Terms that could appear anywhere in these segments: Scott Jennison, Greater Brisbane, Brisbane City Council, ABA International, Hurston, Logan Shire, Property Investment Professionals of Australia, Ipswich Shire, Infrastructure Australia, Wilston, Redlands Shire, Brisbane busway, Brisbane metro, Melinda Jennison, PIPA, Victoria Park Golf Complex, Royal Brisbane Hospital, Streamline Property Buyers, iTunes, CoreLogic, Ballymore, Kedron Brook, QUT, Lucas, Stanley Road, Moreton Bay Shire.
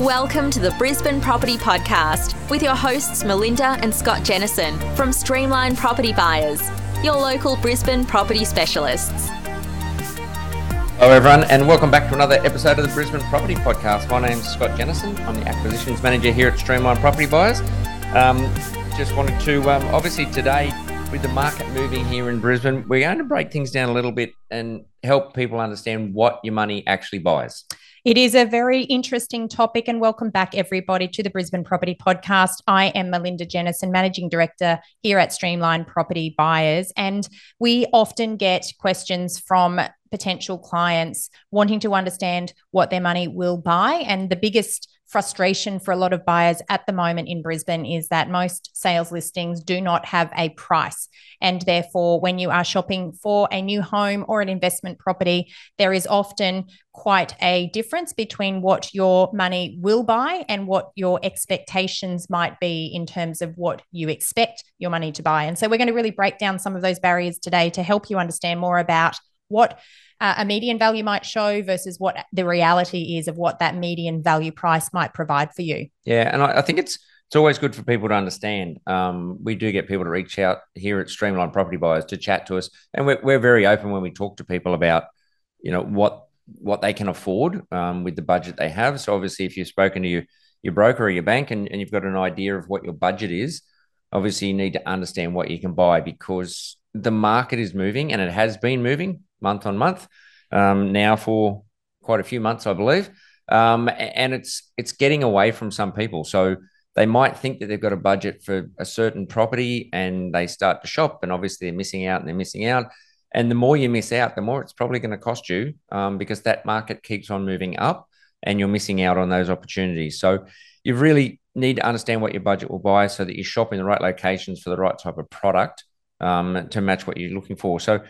Welcome to the Brisbane Property Podcast with your hosts Melinda and Scott Jennison from Streamline Property Buyers, your local Brisbane property specialists. Hello everyone and welcome back to another episode of the Brisbane Property Podcast. My name's Scott Jennison. I'm the Acquisitions Manager here at Streamline Property Buyers. Just wanted to, obviously today with the market moving here in Brisbane, we're going to break things down a little bit and help people understand what your money actually buys. It is a very interesting topic, and welcome back everybody to the Brisbane Property Podcast. I am Melinda Jennison, Managing Director here at Streamline Property Buyers, and we often get questions from potential clients wanting to understand what their money will buy. And the biggest frustration for a lot of buyers at the moment in Brisbane is that most sales listings do not have a price. And therefore, when you are shopping for a new home or an investment property, there is often quite a difference between what your money will buy and what your expectations might be in terms of what you expect your money to buy. And so we're going to really break down some of those barriers today to help you understand more about what a median value might show versus what the reality is of what that median value price might provide for you. Yeah, and I think it's always good for people to understand. We do get people to reach out here at Streamline Property Buyers to chat to us, and we're very open when we talk to people about, you know, what they can afford with the budget they have. So obviously, if you've spoken to your broker or your bank and you've got an idea of what your budget is, obviously you need to understand what you can buy, because the market is moving, and it has been moving month on month now for quite a few months, I believe. And it's getting away from some people. So they might think that they've got a budget for a certain property and they start to shop, and obviously they're missing out. And the more you miss out, the more it's probably going to cost you because that market keeps on moving up and you're missing out on those opportunities. So you really need to understand what your budget will buy so that you shop in the right locations for the right type of product to match what you're looking for. So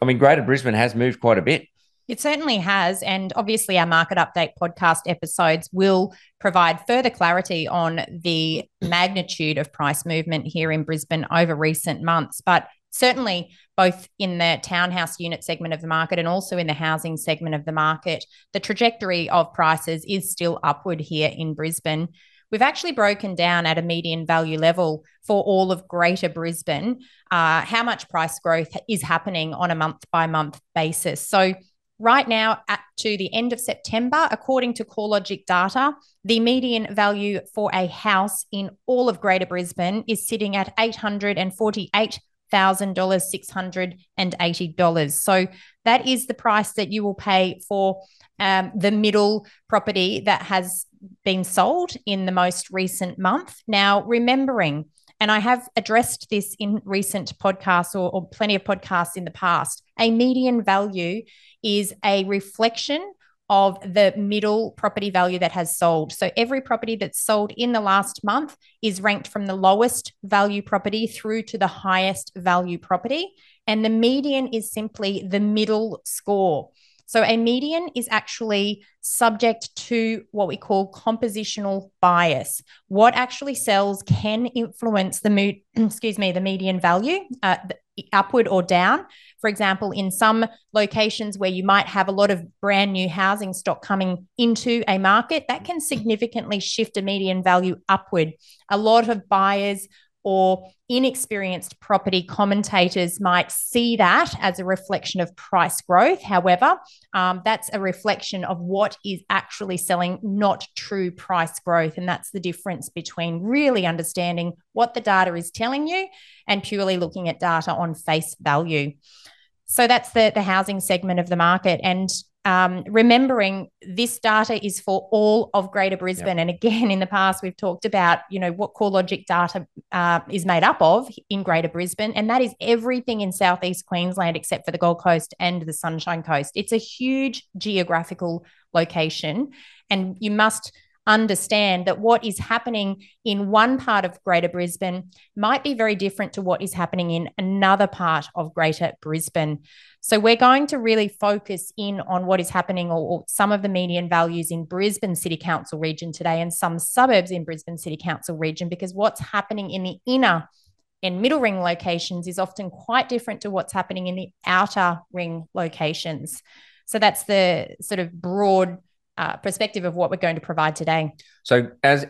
I mean, Greater Brisbane has moved quite a bit. It certainly has. And obviously our market update podcast episodes will provide further clarity on the magnitude of price movement here in Brisbane over recent months. But certainly both in the townhouse unit segment of the market and also in the housing segment of the market, the trajectory of prices is still upward here in Brisbane. We've actually broken down at a median value level for all of Greater Brisbane how much price growth is happening on a month-by-month basis. So right now, to the end of September, according to CoreLogic data, the median value for a house in all of Greater Brisbane is sitting at $848,680. So that is the price that you will pay for the middle property that has been sold in the most recent month. Now, remembering, and I have addressed this in recent podcasts or plenty of podcasts in the past, a median value is a reflection of the middle property value that has sold. So every property that's sold in the last month is ranked from the lowest value property through to the highest value property. And the median is simply the middle score. So a median is actually subject to what we call compositional bias. What actually sells can influence the median value upward or down. For example, in some locations where you might have a lot of brand new housing stock coming into a market, that can significantly shift a median value upward. A lot of buyers or inexperienced property commentators might see that as a reflection of price growth. However, that's a reflection of what is actually selling, not true price growth. And that's the difference between really understanding what the data is telling you and purely looking at data on face value. So that's the housing segment of the market. And remembering this data is for all of Greater Brisbane. Yep. And again, in the past, we've talked about, you know, what CoreLogic data is made up of in Greater Brisbane. And that is everything in southeast Queensland, except for the Gold Coast and the Sunshine Coast. It's a huge geographical location. And you must understand that what is happening in one part of Greater Brisbane might be very different to what is happening in another part of Greater Brisbane. So we're going to really focus in on what is happening or some of the median values in Brisbane City Council region today and some suburbs in Brisbane City Council region, because what's happening in the inner and middle ring locations is often quite different to what's happening in the outer ring locations. So that's the sort of broad perspective of what we're going to provide today. So as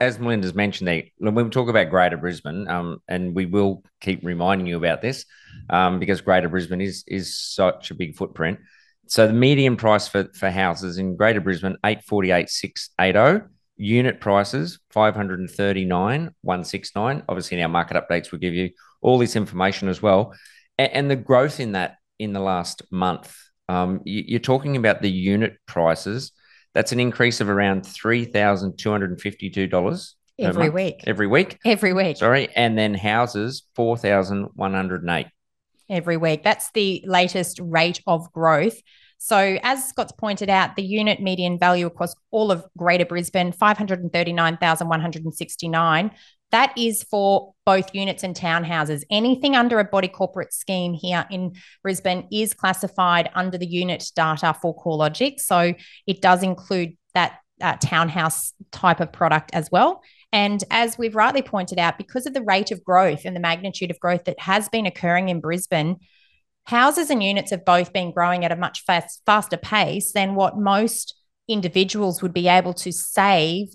Melinda's mentioned there, when we talk about Greater Brisbane, and we will keep reminding you about this, because Greater Brisbane is such a big footprint. So the median price for houses in Greater Brisbane, 848,680. Unit prices, 539,169. Obviously, in our market updates, we'll give you all this information as well. And the growth in that in the last month, you're talking about the unit prices. That's an increase of around $3,252 every week. Sorry, and then houses, 4,108 every week. That's the latest rate of growth. So, as Scott's pointed out, the unit median value across all of Greater Brisbane, $539,169. That is for both units and townhouses. Anything under a body corporate scheme here in Brisbane is classified under the unit data for CoreLogic. So it does include that townhouse type of product as well. And as we've rightly pointed out, because of the rate of growth and the magnitude of growth that has been occurring in Brisbane, houses and units have both been growing at a much faster pace than what most individuals would be able to save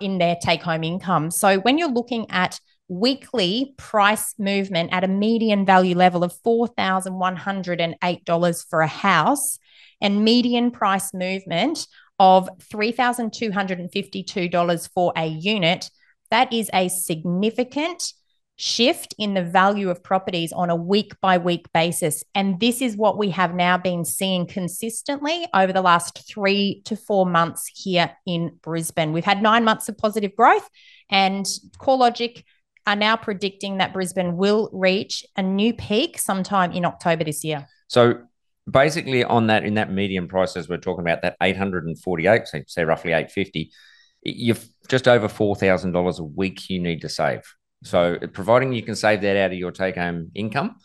in their take-home income. So when you're looking at weekly price movement at a median value level of $4,108 for a house and median price movement of $3,252 for a unit, that is a significant shift in the value of properties on a week-by-week basis. And this is what we have now been seeing consistently over the last 3 to 4 months here in Brisbane. We've had 9 months of positive growth, and CoreLogic are now predicting that Brisbane will reach a new peak sometime in October this year. So basically on that, in that median price, as we're talking about, that 848, so say roughly 850, you've just over $4,000 a week you need to save. So providing you can save that out of your take-home income,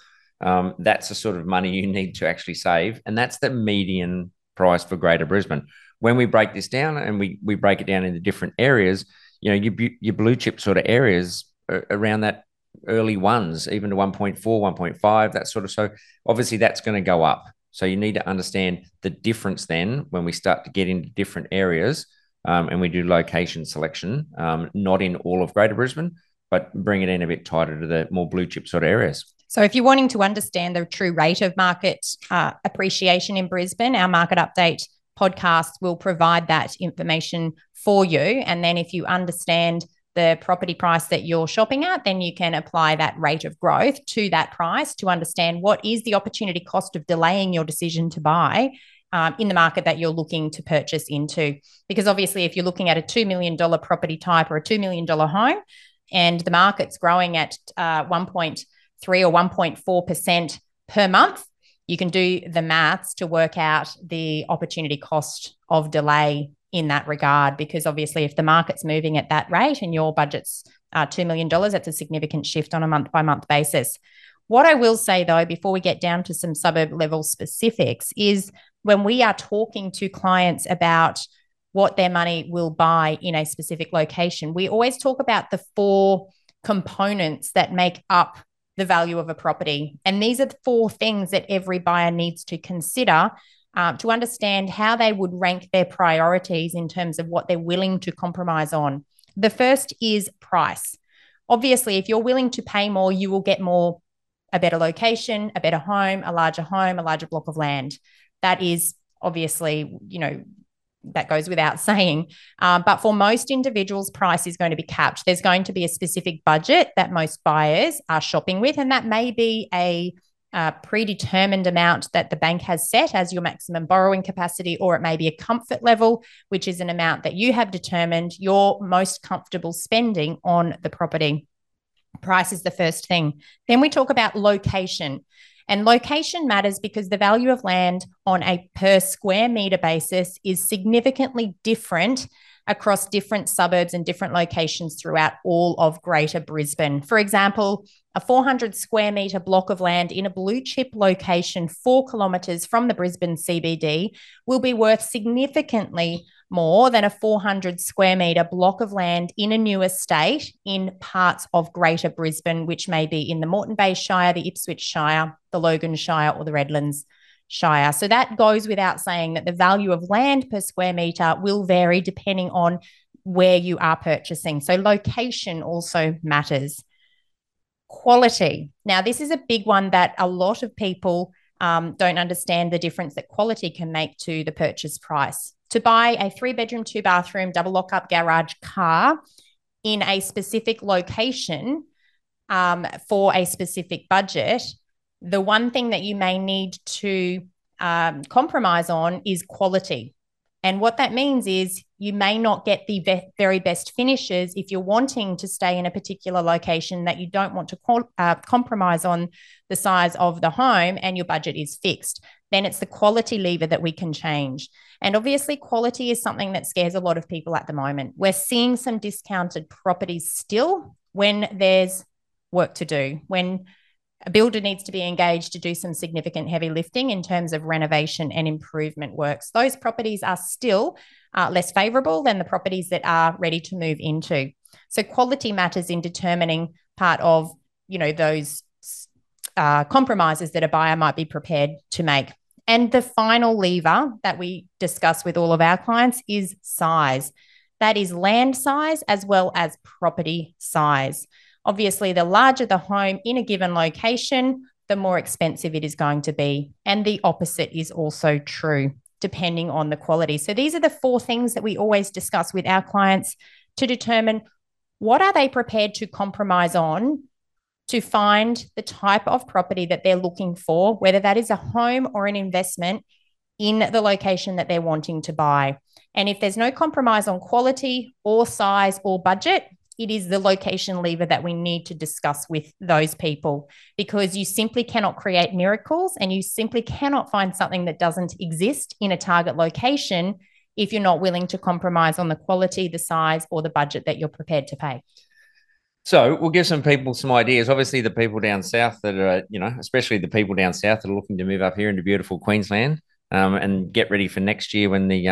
that's the sort of money you need to actually save. And that's the median price for Greater Brisbane. When we break this down and we break it down into different areas, you know, your blue chip sort of areas are around that early ones, even to 1.4, 1.5, that sort of. So obviously that's going to go up. So you need to understand the difference then when we start to get into different areas, and we do location selection, not in all of Greater Brisbane, but bring it in a bit tighter to the more blue chip sort of areas. So if you're wanting to understand the true rate of market appreciation in Brisbane, our market update podcast will provide that information for you. And then if you understand the property price that you're shopping at, then you can apply that rate of growth to that price to understand what is the opportunity cost of delaying your decision to buy in the market that you're looking to purchase into. Because obviously if you're looking at a $2 million property type or a $2 million home, and the market's growing at 1.3 or 1.4% per month, you can do the maths to work out the opportunity cost of delay in that regard, because obviously if the market's moving at that rate and your budget's $2 million, that's a significant shift on a month-by-month basis. What I will say, though, before we get down to some suburb-level specifics, is when we are talking to clients about what their money will buy in a specific location, we always talk about the four components that make up the value of a property. And these are the four things that every buyer needs to consider to understand how they would rank their priorities in terms of what they're willing to compromise on. The first is price. Obviously, if you're willing to pay more, you will get more, a better location, a better home, a larger block of land. That is obviously, you know, that goes without saying. But for most individuals, price is going to be capped. There's going to be a specific budget that most buyers are shopping with, and that may be a predetermined amount that the bank has set as your maximum borrowing capacity, or it may be a comfort level, which is an amount that you have determined you're most comfortable spending on the property. Price is the first thing. Then we talk about location. And location matters because the value of land on a per square metre basis is significantly different across different suburbs and different locations throughout all of Greater Brisbane. For example, a 400 square metre block of land in a blue chip location 4 kilometres from the Brisbane CBD will be worth significantly more than a 400 square metre block of land in a new estate in parts of Greater Brisbane, which may be in the Moreton Bay Shire, the Ipswich Shire, the Logan Shire, or the Redlands Shire. So that goes without saying that the value of land per square metre will vary depending on where you are purchasing. So location also matters. Quality. Now, this is a big one that a lot of people don't understand the difference that quality can make to the purchase price. To buy a 3-bedroom, 2-bathroom, double lock-up garage car in a specific location for a specific budget, the one thing that you may need to compromise on is quality. And what that means is you may not get the very best finishes if you're wanting to stay in a particular location that you don't want to compromise on the size of the home and your budget is fixed. Then it's the quality lever that we can change. And obviously quality is something that scares a lot of people at the moment. We're seeing some discounted properties still when there's work to do, when a builder needs to be engaged to do some significant heavy lifting in terms of renovation and improvement works. Those properties are still less favourable than the properties that are ready to move into. So quality matters in determining part of, you know, those compromises that a buyer might be prepared to make. And the final lever that we discuss with all of our clients is size. That is land size as well as property size. Obviously, the larger the home in a given location, the more expensive it is going to be. And the opposite is also true, depending on the quality. So these are the four things that we always discuss with our clients to determine what are they prepared to compromise on to find the type of property that they're looking for, whether that is a home or an investment in the location that they're wanting to buy. And if there's no compromise on quality or size or budget, it is the location lever that we need to discuss with those people, because you simply cannot create miracles and you simply cannot find something that doesn't exist in a target location if you're not willing to compromise on the quality, the size, or the budget that you're prepared to pay. So we'll give some people some ideas. Obviously, the people down south that are, you know, especially the people down south that are looking to move up here into beautiful Queensland and get ready for next year when the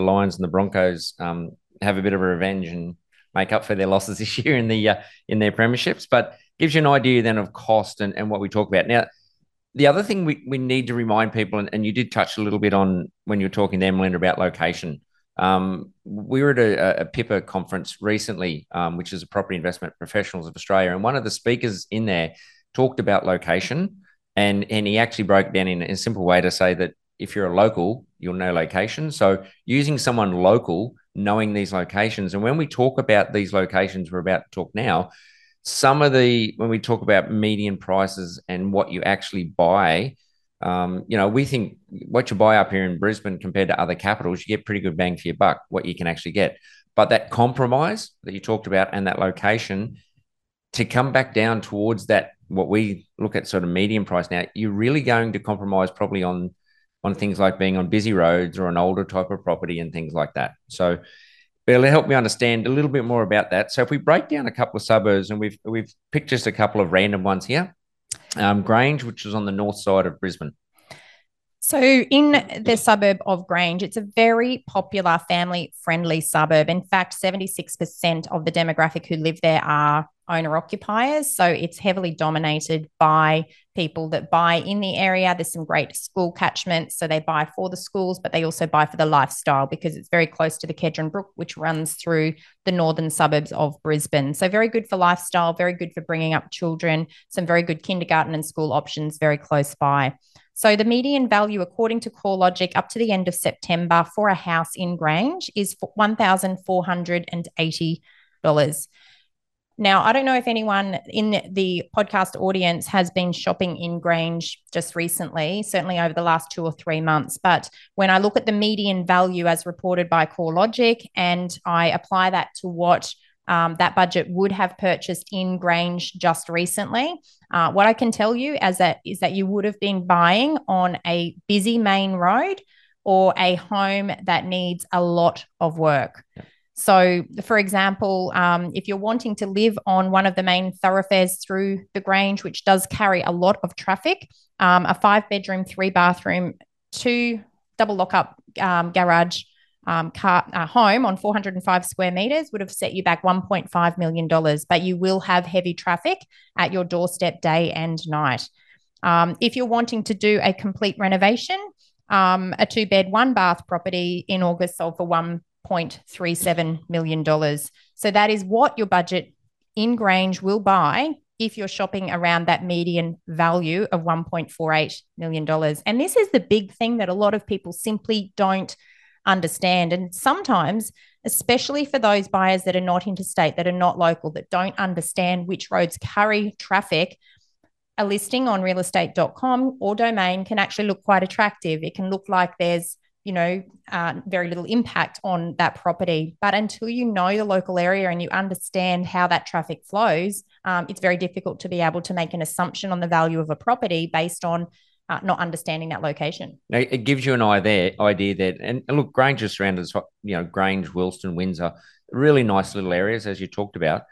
Lions and the Broncos have a bit of a revenge and make up for their losses this year in their premierships, but gives you an idea then of cost and what we talk about. Now, the other thing we need to remind people, and you did touch a little bit on when you were talking to Melinda about location. We were at a PIPA conference recently, which is a Property Investment Professionals of Australia, and one of the speakers in there talked about location, and he actually broke down in a simple way to say that if you're a local, you'll know location. So using someone local, knowing these locations. And when we talk about these locations, we're about to talk now, when we talk about median prices and what you actually buy, you know, we think what you buy up here in Brisbane compared to other capitals, you get pretty good bang for your buck, what you can actually get. But that compromise that you talked about and that location to come back down towards that, what we look at sort of median price now, you're really going to compromise probably on things like being on busy roads or an older type of property and things like that. So it'll help me understand a little bit more about that. So if we break down a couple of suburbs, and we've picked just a couple of random ones here, Grange, which is on the north side of Brisbane. So in the suburb of Grange, it's a very popular family-friendly suburb. In fact, 76% of the demographic who live there are owner-occupiers, so it's heavily dominated by people that buy in the area. There's some great school catchments, so they buy for the schools, but they also buy for the lifestyle because it's very close to the Kedron Brook, which runs through the northern suburbs of Brisbane. So very good for lifestyle, very good for bringing up children, some very good kindergarten and school options very close by. So the median value, according to CoreLogic, up to the end of September for a house in Grange is $1,480. Now, I don't know if anyone in the podcast audience has been shopping in Grange just recently, certainly over the last 2 or 3 months, but when I look at the median value as reported by CoreLogic and I apply that to what that budget would have purchased in Grange just recently, what I can tell you is that you would have been buying on a busy main road or a home that needs a lot of work. Yeah. So, for example, if you're wanting to live on one of the main thoroughfares through the Grange, which does carry a lot of traffic, a 5-bedroom, 3-bathroom, 2 double lock-up garage home on 405 square metres would have set you back $1.5 million, but you will have heavy traffic at your doorstep day and night. If you're wanting to do a complete renovation, a two-bed, one-bath property in August sold for $1.37 million. So that is what your budget in Grange will buy if you're shopping around that median value of $1.48 million. And this is the big thing that a lot of people simply don't understand. And sometimes, especially for those buyers that are not interstate, that are not local, that don't understand which roads carry traffic, a listing on realestate.com or domain can actually look quite attractive. It can look like there's, you know, very little impact on that property. But until you know the local area and you understand how that traffic flows, it's very difficult to be able to make an assumption on the value of a property based on not understanding that location. Now, it gives you an idea that, and look, Grange is surrounded, you know, Grange, Wilston, Windsor, really nice little areas, as you talked about.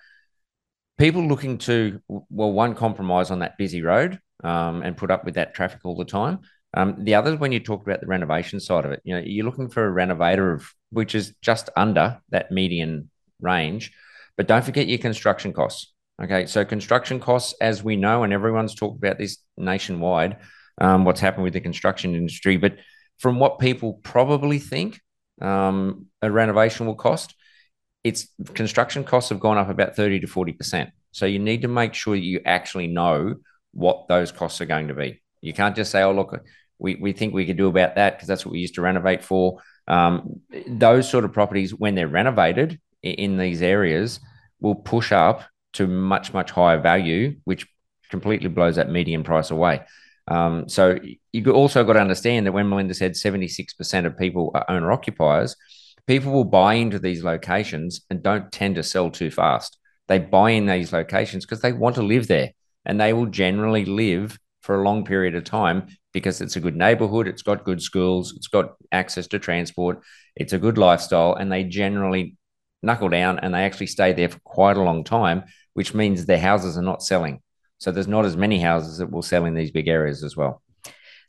People looking to, well, one, compromise on that busy road and put up with that traffic all the time. The other, when you talked about the renovation side of it, you know, you're looking for a renovator of, which is just under that median range, but don't forget your construction costs. Okay. So construction costs, as we know, and everyone's talked about this nationwide, what's happened with the construction industry, but from what people probably think a renovation will cost, it's construction costs have gone up about 30 to 40%. So you need to make sure that you actually know what those costs are going to be. You can't just say, oh, look, we think we could do about that because that's what we used to renovate for. Those sort of properties, when they're renovated in these areas, will push up to much, much higher value, which completely blows that median price away. So you've also got to understand that when Melinda said 76% of people are owner-occupiers, people will buy into these locations and don't tend to sell too fast. They buy in these locations because they want to live there, and they will generally live for a long period of time because it's a good neighborhood, it's got good schools, it's got access to transport, it's a good lifestyle, and they generally knuckle down and they actually stay there for quite a long time, which means their houses are not selling. So there's not as many houses that will sell in these big areas as well.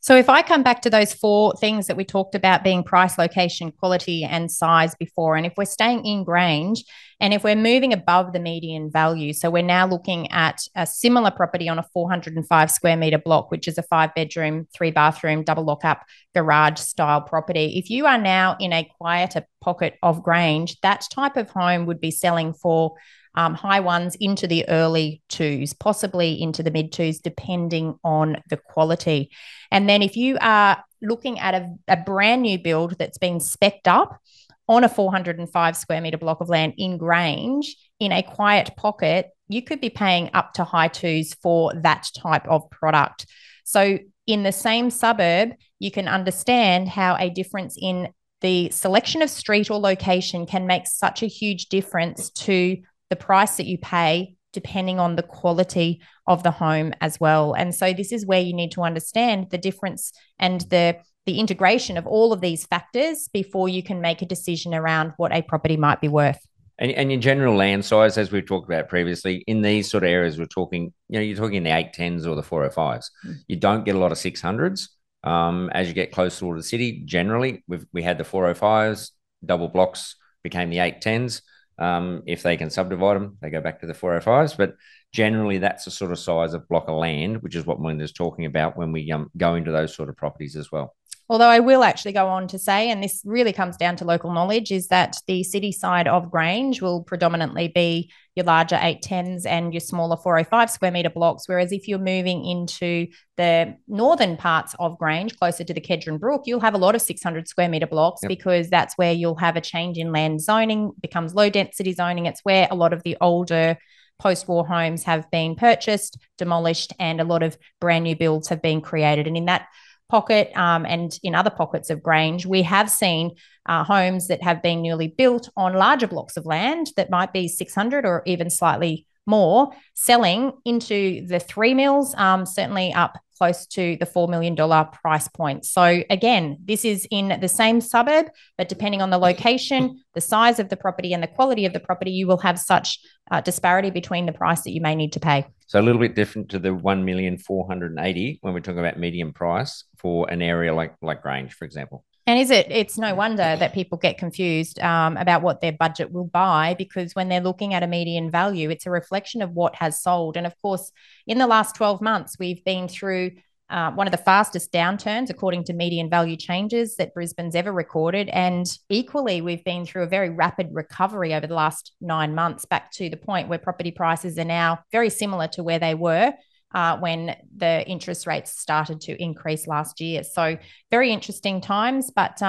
So if I come back to those four things that we talked about being price, location, quality and size before, and if we're staying in Grange and if we're moving above the median value, so we're now looking at a similar property on a 405 square metre block, which is a 5-bedroom, 3-bathroom, double lock-up garage style property. If you are now in a quieter pocket of Grange, that type of home would be selling for high ones into the early twos, possibly into the mid twos, depending on the quality. And then if you are looking at a brand new build that's been specced up on a 405 square metre block of land in Grange, in a quiet pocket, you could be paying up to high twos for that type of product. So in the same suburb, you can understand how a difference in the selection of street or location can make such a huge difference to the price that you pay, depending on the quality of the home as well. And so this is where you need to understand the difference and the integration of all of these factors before you can make a decision around what a property might be worth. And in general land size, as we've talked about previously, in these sort of areas, we're talking, you know, you're talking the 810s or the 405s. You don't get a lot of 600s. As you get closer to the city, generally, we had the 405s, double blocks became the 810s. If they can subdivide them, they go back to the 405s. But generally, that's the sort of size of block of land, which is what Melinda's talking about when we go into those sort of properties as well. Although I will actually go on to say, and this really comes down to local knowledge, is that the city side of Grange will predominantly be your larger 810s and your smaller 405 square metre blocks, whereas if you're moving into the northern parts of Grange, closer to the Kedron Brook, you'll have a lot of 600 square metre blocks. Yep. Because that's where you'll have a change in land zoning, becomes low density zoning. It's where a lot of the older post-war homes have been purchased, demolished, and a lot of brand new builds have been created. And in that pocket and in other pockets of Grange, we have seen homes that have been newly built on larger blocks of land that might be 600 or even slightly more, selling into the 3 mils, certainly up close to the $4 million price point. So again, this is in the same suburb, but depending on the location, the size of the property and the quality of the property, you will have such disparity between the price that you may need to pay. So a little bit different to the $1,480,000 when we're talking about median price for an area like Grange, for example. And it's no wonder that people get confused about what their budget will buy, because when they're looking at a median value, it's a reflection of what has sold. And of course, in the last 12 months, we've been through one of the fastest downturns, according to median value changes, that Brisbane's ever recorded. And equally, we've been through a very rapid recovery over the last 9 months, back to the point where property prices are now very similar to where they were when the interest rates started to increase last year. So very interesting times, but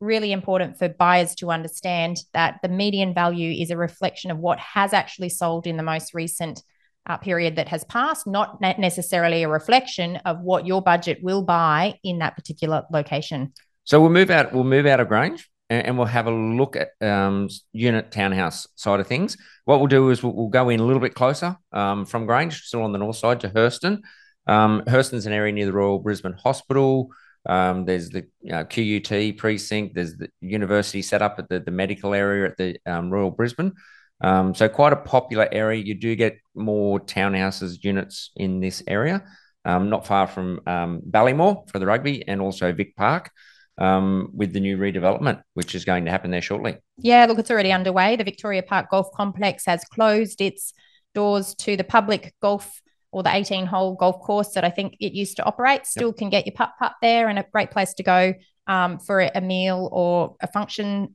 really important for buyers to understand that the median value is a reflection of what has actually sold in the most recent period that has passed, not necessarily a reflection of what your budget will buy in that particular location. So we'll move out of Grange and we'll have a look at unit townhouse side of things. What we'll do is we'll go in a little bit closer from Grange, still on the north side, to Hurston. Hurston's an area near the Royal Brisbane Hospital. There's the QUT precinct. There's the university set up at the medical area at the Royal Brisbane. So quite a popular area. You do get more townhouses, units in this area, not far from Ballymore for the rugby, and also Vic Park with the new redevelopment, which is going to happen there shortly. Yeah, look, it's already underway. The Victoria Park Golf Complex has closed its doors to the public golf, or the 18-hole golf course that I think it used to operate. Still can get your putt-putt there, and a great place to go for a meal or a function,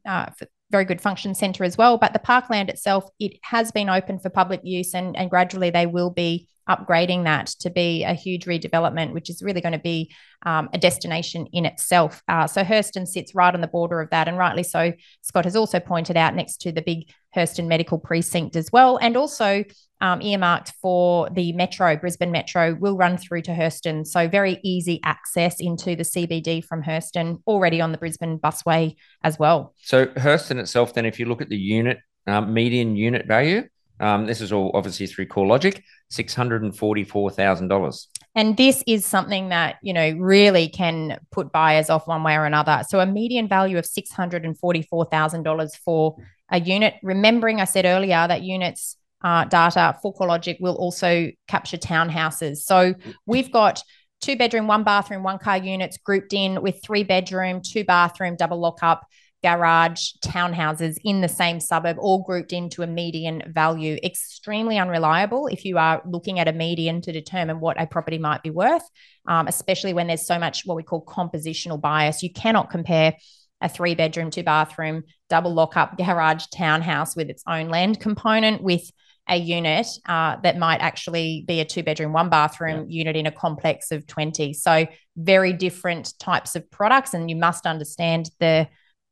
very good function centre as well. But the parkland itself, it has been open for public use, and gradually they will be upgrading that to be a huge redevelopment, which is really going to be a destination in itself. So Hurston sits right on the border of that, and rightly so. Scott has also pointed out, next to the big Hurston medical precinct as well, and also earmarked for the metro. Brisbane metro will run through to Hurston, so very easy access into the CBD from Hurston, already on the Brisbane busway as well. So Hurston itself, then, if you look at the unit, median unit value, this is all obviously through CoreLogic, $644,000. And this is something that, you know, really can put buyers off one way or another. So a median value of $644,000 for a unit. Remembering I said earlier that units data for CoreLogic will also capture townhouses. So we've got 2-bedroom, 1-bathroom, 1-car units grouped in with 3-bedroom, 2-bathroom, double lockup, garage, townhouses in the same suburb, all grouped into a median value. Extremely unreliable if you are looking at a median to determine what a property might be worth, especially when there's so much what we call compositional bias. You cannot compare a 3-bedroom, 2-bathroom, double lockup, garage, townhouse with its own land component with a unit that might actually be a 2-bedroom, 1-bathroom unit in a complex of 20. So very different types of products, and you must understand the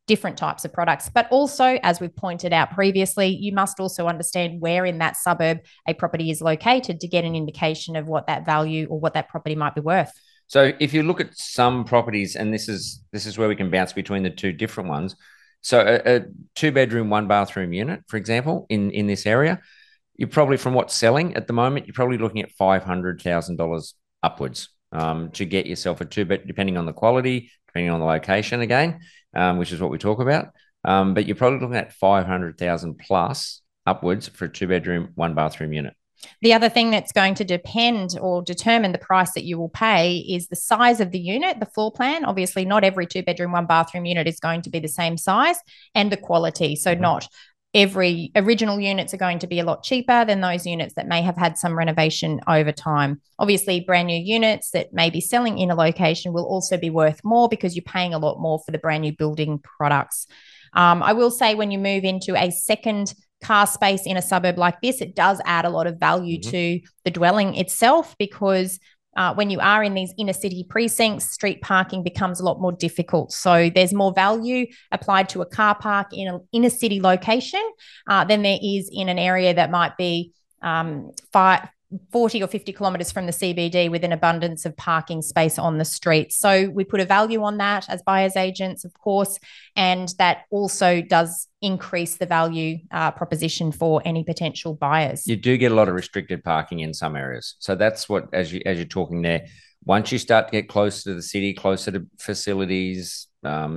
different types of products. But also, as we've pointed out previously, you must also understand where in that suburb a property is located to get an indication of what that value or what that property might be worth. So if you look at some properties, and this is where we can bounce between the two different ones. So a 2-bedroom, 1-bathroom unit, for example, in this area, you're probably, from what's selling at the moment, you're probably looking at $500,000 upwards to get yourself a 2-bed, depending on the quality, depending on the location again, which is what we talk about. But you're probably looking at $500,000 plus upwards for a 2-bedroom, 1-bathroom unit. The other thing that's going to depend or determine the price that you will pay is the size of the unit, the floor plan. Obviously, not every 2-bedroom, 1-bathroom unit is going to be the same size, and the quality. So not every original units are going to be a lot cheaper than those units that may have had some renovation over time. Obviously, brand new units that may be selling in a location will also be worth more because you're paying a lot more for the brand new building products. I will say, when you move into a second car space in a suburb like this, it does add a lot of value to the dwelling itself, because when you are in these inner city precincts, street parking becomes a lot more difficult. So there's more value applied to a car park in an inner city location than there is in an area that might be 40 or 50 kilometres from the CBD with an abundance of parking space on the street. So we put a value on that as buyers agents, of course, and that also does increase the value proposition for any potential buyers. You do get a lot of restricted parking in some areas. So that's what, as you're talking there, once you start to get closer to the city, closer to facilities,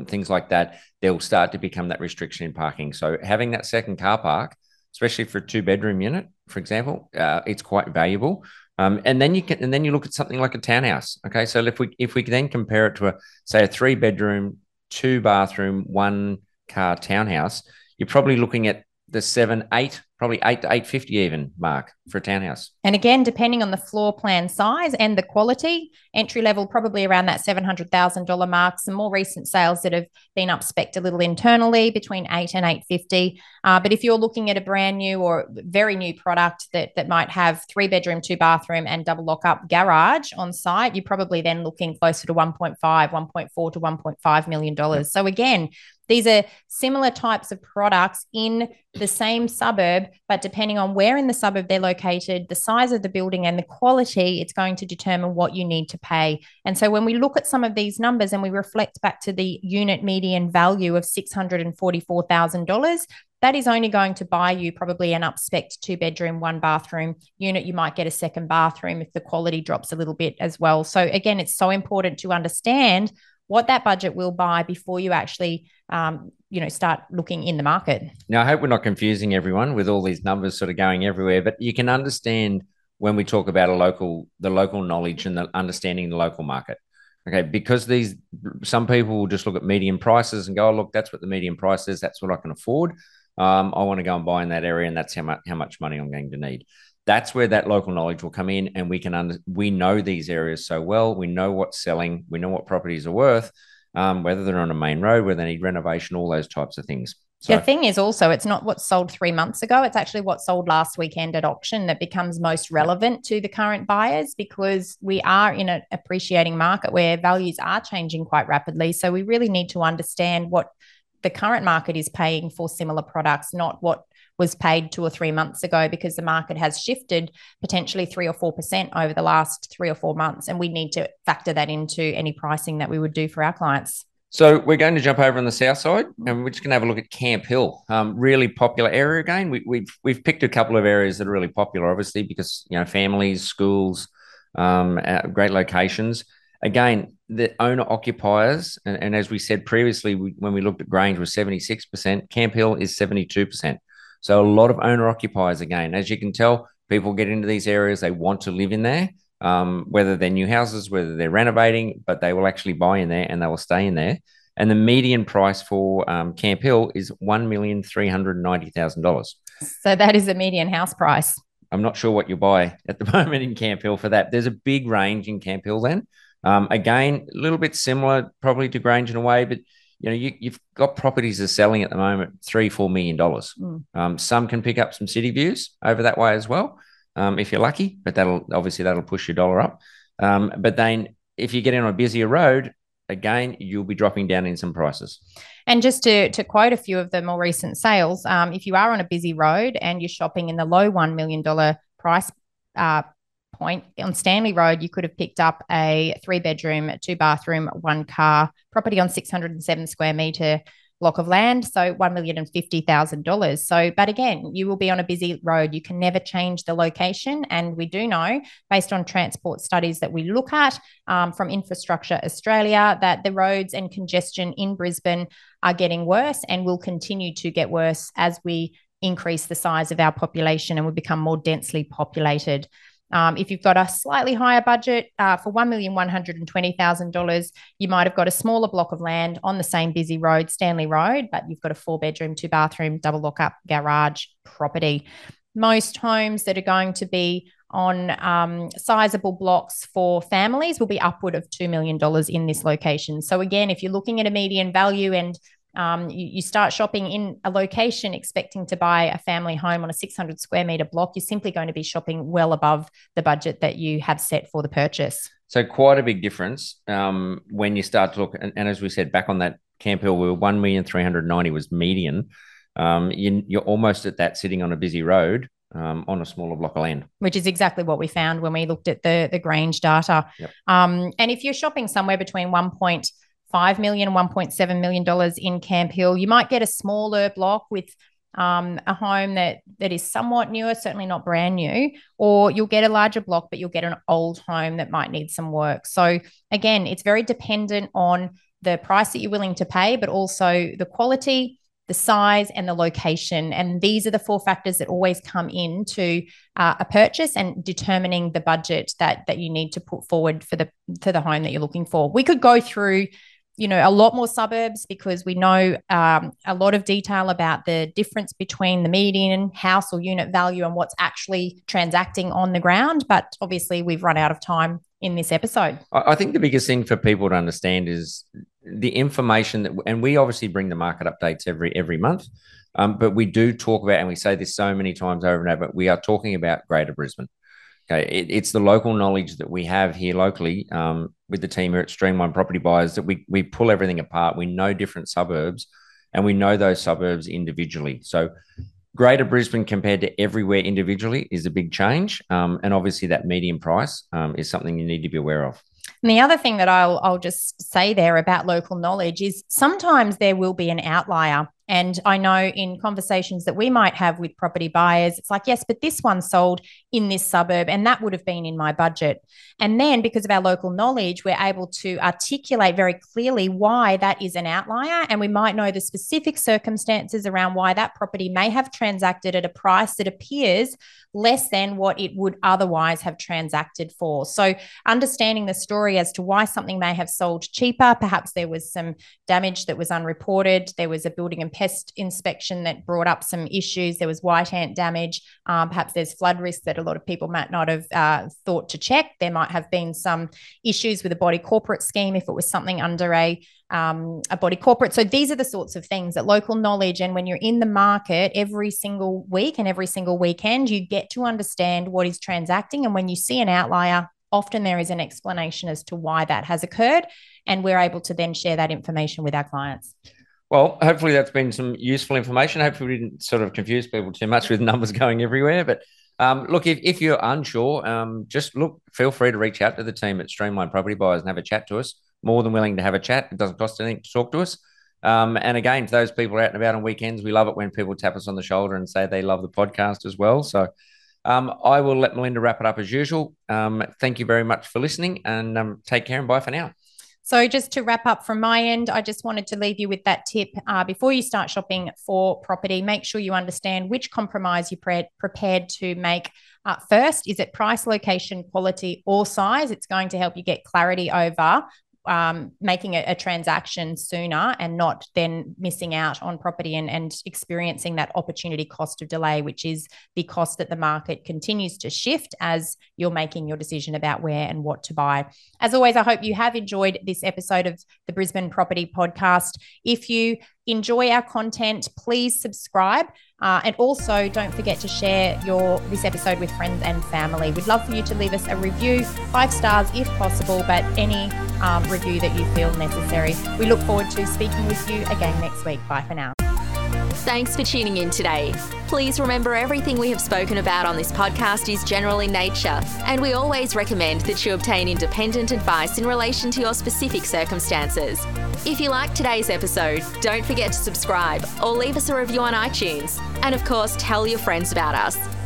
things like that, they'll start to become that restriction in parking. So having that second car park, especially for a 2-bedroom unit, for example, it's quite valuable. And then you look at something like a townhouse. Okay, so if we then compare it to a 3-bedroom, 2-bathroom, 1-car townhouse, you're probably looking at the 7-8 probably $800 to $850 even, Mark, for a townhouse. And again, depending on the floor plan size and the quality, entry level probably around that $700,000 mark. Some more recent sales that have been up-specced a little internally between $800 and $850. But if you're looking at a brand new or very new product that might have 3-bedroom, 2-bathroom and double lock-up garage on site, you're probably then looking closer to $1.4 to $1.5 million. So again, these are similar types of products in the same suburb, but depending on where in the suburb they're located, the size of the building and the quality, it's going to determine what you need to pay. And so when we look at some of these numbers and we reflect back to the unit median value of $644,000, that is only going to buy you probably an up-specced 2-bedroom, 1-bathroom unit. You might get a second bathroom if the quality drops a little bit as well. So again, it's so important to understand what that budget will buy before you actually, start looking in the market. Now, I hope we're not confusing everyone with all these numbers sort of going everywhere, but you can understand when we talk about the local knowledge and the understanding the local market. Okay, because some people will just look at median prices and go, oh, look, that's what the median price is. That's what I can afford. I want to go and buy in that area, and that's how much money I'm going to need. That's where that local knowledge will come in, and we know these areas so well. We know what's selling. We know what properties are worth, whether they're on a main road, whether they need renovation, all those types of things. So the thing is also, it's not what sold 3 months ago. It's actually what sold last weekend at auction that becomes most relevant to the current buyers, because we are in an appreciating market where values are changing quite rapidly. So we really need to understand what the current market is paying for similar products, not what was paid 2 or 3 months ago, because the market has shifted potentially 3 or 4% over the last 3 or 4 months. And we need to factor that into any pricing that we would do for our clients. So we're going to jump over on the south side and we're just going to have a look at Camp Hill, really popular area again. We've picked a couple of areas that are really popular, obviously, because, families, schools, great locations. Again, the owner-occupiers, and as we said previously, when we looked at Grange, was 76%. Camp Hill is 72%. So a lot of owner-occupiers again. As you can tell, people get into these areas, they want to live in there, whether they're new houses, whether they're renovating, but they will actually buy in there and they will stay in there. And the median price for Camp Hill is $1,390,000. So that is the median house price. I'm not sure what you buy at the moment in Camp Hill for that. There's a big range in Camp Hill then. Again, a little bit similar probably to Grange in a way, but you've got properties that are selling at the moment, $3-4 million. Some can pick up some city views over that way as well, if you're lucky, but that'll push your dollar up. But then if you get in on a busier road, again, you'll be dropping down in some prices. And just to quote a few of the more recent sales, if you are on a busy road and you're shopping in the low $1 million price point on Stanley Road, you could have picked up a 3-bedroom, 2-bathroom, 1-car property on 607 square metre block of land, so $1,050,000. So, but again, you will be on a busy road. You can never change the location, and we do know, based on transport studies that we look at from Infrastructure Australia, that the roads and congestion in Brisbane are getting worse and will continue to get worse as we increase the size of our population and we become more densely populated. If you've got a slightly higher budget for $1,120,000, you might have got a smaller block of land on the same busy road, Stanley Road, but you've got a 4-bedroom, 2-bathroom, double lock-up garage property. Most homes that are going to be on sizable blocks for families will be upward of $2 million in this location. So again, if you're looking at a median value and you start shopping in a location expecting to buy a family home on a 600 square metre block, you're simply going to be shopping well above the budget that you have set for the purchase. So quite a big difference when you start to look. And as we said, back on that Camp Hill, we were $1,390,000 was median. You're almost at that sitting on a busy road. On a smaller block of land. Which is exactly what we found when we looked at the Grange data. Yep. And if you're shopping somewhere between $1.5 million, $1.7 million in Camp Hill, you might get a smaller block with a home that is somewhat newer, certainly not brand new, or you'll get a larger block, but you'll get an old home that might need some work. So again, it's very dependent on the price that you're willing to pay, but also the quality, the size and the location. And these are the four factors that always come into a purchase and determining the budget that you need to put forward for the home that you're looking for. We could go through you know, a lot more suburbs, because we know a lot of detail about the difference between the median house or unit value and what's actually transacting on the ground. But obviously we've run out of time in this episode. I think the biggest thing for people to understand is the information that, and we obviously bring the market updates every month, but we do talk about, and we say this so many times over and over, we are talking about Greater Brisbane. Okay, it's the local knowledge that we have here locally with the team here at Streamline Property Buyers that we pull everything apart. We know different suburbs and we know those suburbs individually. So Greater Brisbane compared to everywhere individually is a big change. And obviously that median price is something you need to be aware of. And the other thing that I'll just say there about local knowledge is sometimes there will be an outlier. And I know in conversations that we might have with property buyers, it's like, yes, but this one sold in this suburb and that would have been in my budget. And then because of our local knowledge, we're able to articulate very clearly why that is an outlier. And we might know the specific circumstances around why that property may have transacted at a price that appears less than what it would otherwise have transacted for. So understanding the story as to why something may have sold cheaper, perhaps there was some damage that was unreported, there was a building and pest inspection that brought up some issues. There was white ant damage. Perhaps there's flood risk that a lot of people might not have thought to check. There might have been some issues with a body corporate scheme if it was something under a body corporate. So these are the sorts of things that local knowledge, and when you're in the market every single week and every single weekend, you get to understand what is transacting. And when you see an outlier, often there is an explanation as to why that has occurred. And we're able to then share that information with our clients. Well, hopefully that's been some useful information. Hopefully we didn't sort of confuse people too much with numbers going everywhere. But look, if you're unsure, just look, feel free to reach out to the team at Streamline Property Buyers and have a chat to us. More than willing to have a chat. It doesn't cost anything to talk to us. And again, to those people out and about on weekends, we love it when people tap us on the shoulder and say they love the podcast as well. So I will let Melinda wrap it up as usual. Thank you very much for listening, and take care and bye for now. So just to wrap up from my end, I just wanted to leave you with that tip. Before you start shopping for property, make sure you understand which compromise you're prepared to make first. Is it price, location, quality, or size? It's going to help you get clarity over making a transaction sooner and not then missing out on property and experiencing that opportunity cost of delay, which is the cost that the market continues to shift as you're making your decision about where and what to buy. As always, I hope you have enjoyed this episode of the Brisbane Property Podcast. If you enjoy our content, please subscribe. And also don't forget to share this episode with friends and family. We'd love for you to leave us a review, 5 stars if possible, but any review that you feel necessary. We look forward to speaking with you again next week. Bye for now. Thanks for tuning in today. Please remember, everything we have spoken about on this podcast is general in nature, and we always recommend that you obtain independent advice in relation to your specific circumstances. If you like today's episode, don't forget to subscribe or leave us a review on iTunes. And of course, tell your friends about us.